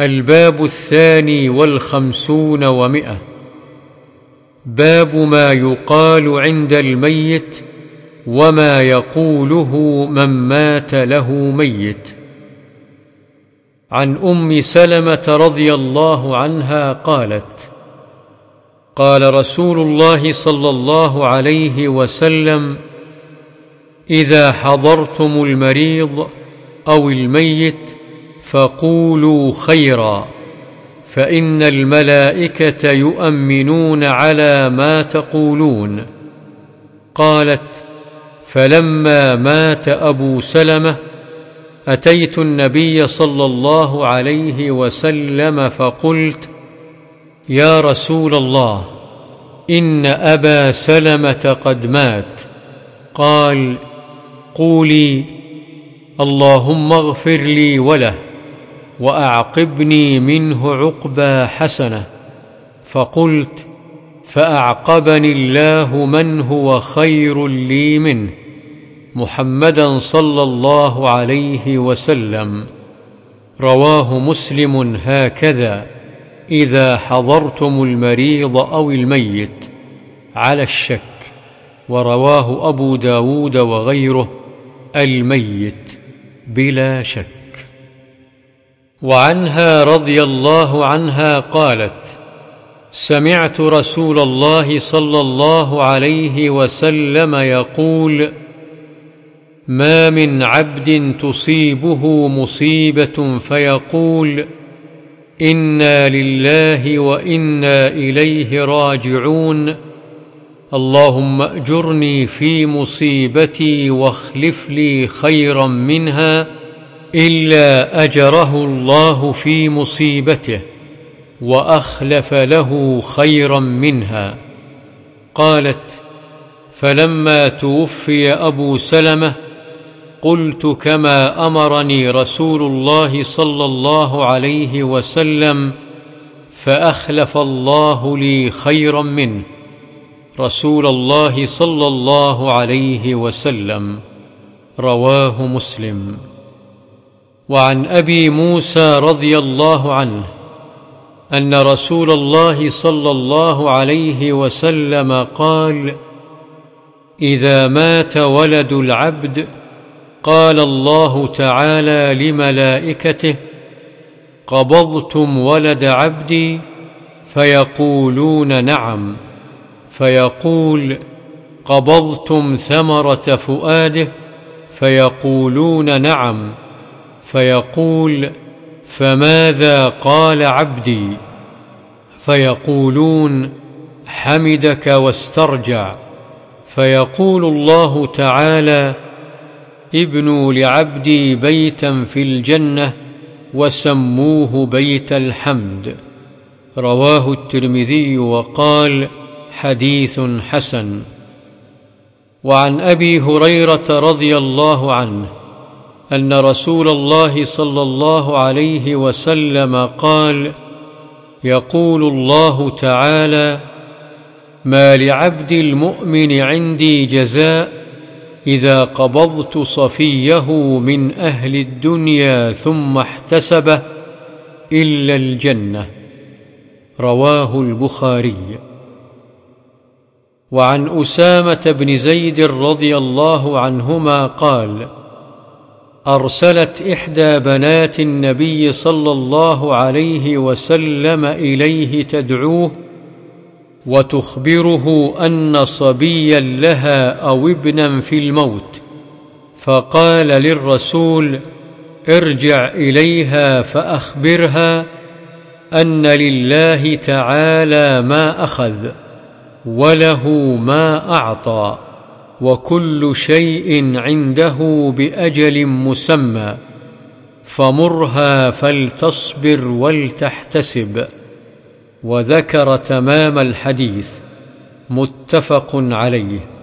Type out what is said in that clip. الباب 52 باب ما يقال عند الميت وما يقوله من مات له ميت. عن أم سلمة رضي الله عنها قالت: قال رسول الله صلى الله عليه وسلم: إذا حضرتم المريض أو الميت فقولوا خيرا، فإن الملائكة يؤمنون على ما تقولون. قالت: فلما مات أبو سلمة أتيت النبي صلى الله عليه وسلم فقلت: يا رسول الله، إن أبا سلمة قد مات. قال: قولي: اللهم اغفر لي وله وأعقبني منه عقبى حسنة. فقلت: فأعقبني الله من هو خير لي منه، محمدا صلى الله عليه وسلم. رواه مسلم هكذا: إذا حضرتم المريض أو الميت على الشك. ورواه أبو داود وغيره الميت بلا شك. وعنها رضي الله عنها قالت: سمعت رسول الله صلى الله عليه وسلم يقول: ما من عبد تصيبه مصيبة فيقول: إنا لله وإنا إليه راجعون، اللهم أجرني في مصيبتي واخلف لي خيرا منها، إلا أجره الله في مصيبته وأخلف له خيرا منها. قالت: فلما توفي أبو سلمة قلت كما أمرني رسول الله صلى الله عليه وسلم، فأخلف الله لي خيرا منه، رسول الله صلى الله عليه وسلم. رواه مسلم. وعن أبي موسى رضي الله عنه أن رسول الله صلى الله عليه وسلم قال: إذا مات ولد العبد قال الله تعالى لملائكته: قبضتم ولد عبدي؟ فيقولون: نعم. فيقول: قبضتم ثمرة فؤاده؟ فيقولون: نعم. فيقول: فماذا قال عبدي؟ فيقولون: حمدك واسترجع. فيقول الله تعالى: ابنوا لعبدي بيتا في الجنة وسموه بيت الحمد. رواه الترمذي وقال: حديث حسن. وعن أبي هريرة رضي الله عنه أن رسول الله صلى الله عليه وسلم قال: يقول الله تعالى: ما لعبد المؤمن عندي جزاء إذا قبضت صفيه من أهل الدنيا ثم احتسبه إلا الجنة. رواه البخاري. وعن أسامة بن زيد رضي الله عنهما قال: أرسلت إحدى بنات النبي صلى الله عليه وسلم إليه تدعوه وتخبره أن صبيا لها أو ابنا في الموت، فقال للرسول: ارجع إليها فأخبرها أن لله تعالى ما أخذ وله ما أعطى، وكل شيء عنده بأجل مسمى، فمرها فلتصبر ولتحتسب. وذكر تمام الحديث. متفق عليه.